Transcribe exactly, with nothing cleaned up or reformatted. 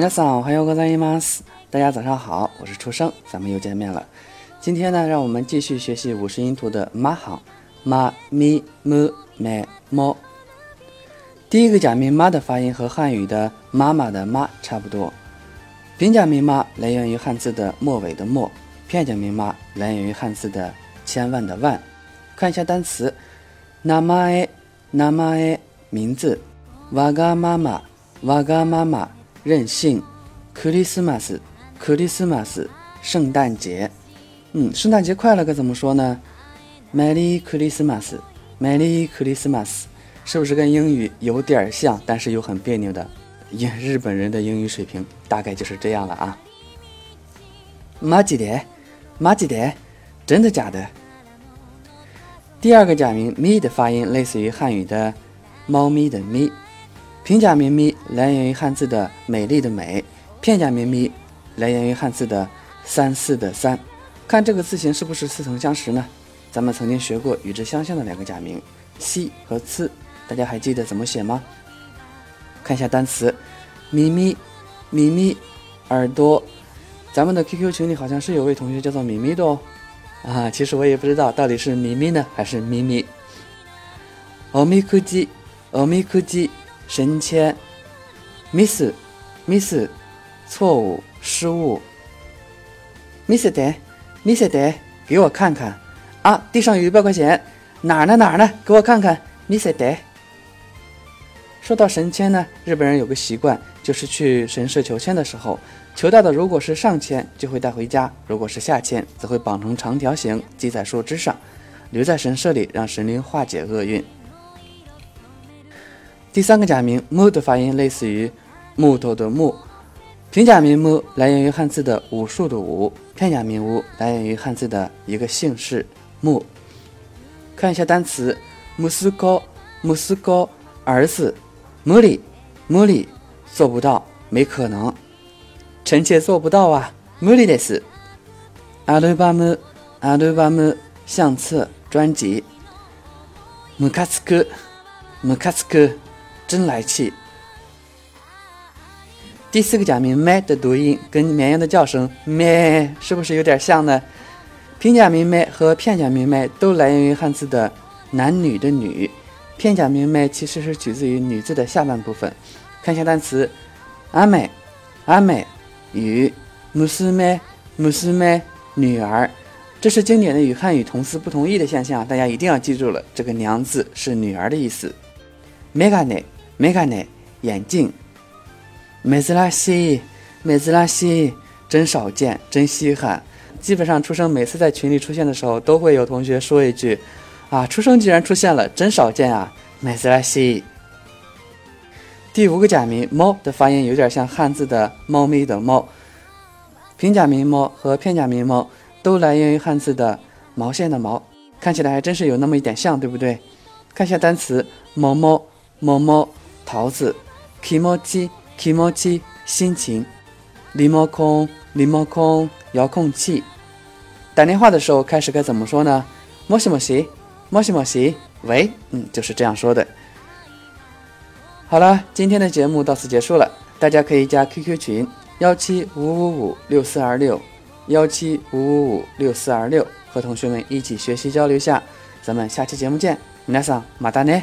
皆さんおはようございます。大家早上好，我是初生，咱们又见面了。今天呢，让我们继续学习五十音图的妈行，妈咪木美猫。第一个假名妈的发音和汉语的妈妈的妈差不多。平假名妈来源于汉字的末尾的末，片假名妈来源于汉字的千万的万。看一下单词，名前名前名字，わがままわがまま任性，クリスマスクリスマス圣诞节。嗯，圣诞节快乐该怎么说呢？ Merry Christmas Merry Christmas， 是不是跟英语有点像，但是又很别扭的？也日本人的英语水平大概就是这样了啊。マジでマジで，真的假的。第二个假名咪的发音类似于汉语的猫咪的咪，平假名咪来源于汉字的美丽的美，片假名咪来源于汉字的三四的三。看这个字形是不是似曾相识呢？咱们曾经学过与之相像的两个假名西和次，大家还记得怎么写吗？看一下单词，咪咪咪咪耳朵。咱们的 Q Q 群里好像是有位同学叫做咪咪的哦，啊，其实我也不知道到底是咪咪呢还是咪咪。おみくじおみくじ神签，ミスミス错误失误。見せて見せて给我看看啊，地上有一百块钱，哪儿呢哪儿呢，给我看看，見せて。说到神签呢，日本人有个习惯，就是去神社求签的时候，求到的如果是上签就会带回家，如果是下签则会绑成长条形系在树枝上，留在神社里让神灵化解厄运。第三个假名木的发音类似于木头的木，平假名木来源于汉字的武术的武，片假名武来源于汉字的一个姓氏木。看一下单词，木斯高木斯高儿子，無理無理做不到没可能，臣妾做不到啊，無理です。アルバムアルバム相册专辑，ムカつくムカつく真来气。第四个假名咩的读音跟绵羊的叫声咩是不是有点像呢？平假名咩和片假名咩都来源于汉字的男女的女，片假名咩其实是取自于女字的下半部分。看一下单词，阿美阿美与母斯妹母斯妹女儿，这是经典的与汉语同思不同义的现象，大家一定要记住了，这个娘字是女儿的意思。 Megane Megane 眼镜，珍しい珍しい真少见真稀罕。基本上初生每次在群里出现的时候，都会有同学说一句啊，初生居然出现了，真少见啊，珍しい。第五个假名猫的发音有点像汉字的猫咪的猫，平假名猫和片假名猫都来源于汉字的毛线的毛，看起来还真是有那么一点像，对不对？看一下单词，毛毛毛毛桃子，気持ち気持ち心情，リモコンリモコン遥控器。打电话的时候开始该怎么说呢？もしもしもしもし喂，嗯，就是这样说的。好了，今天的节目到此结束了，大家可以加 Q Q 群一七五五五六四二六一七五五五六四二六，和同学们一起学习交流一下。咱们下期节目见，皆さんまたね。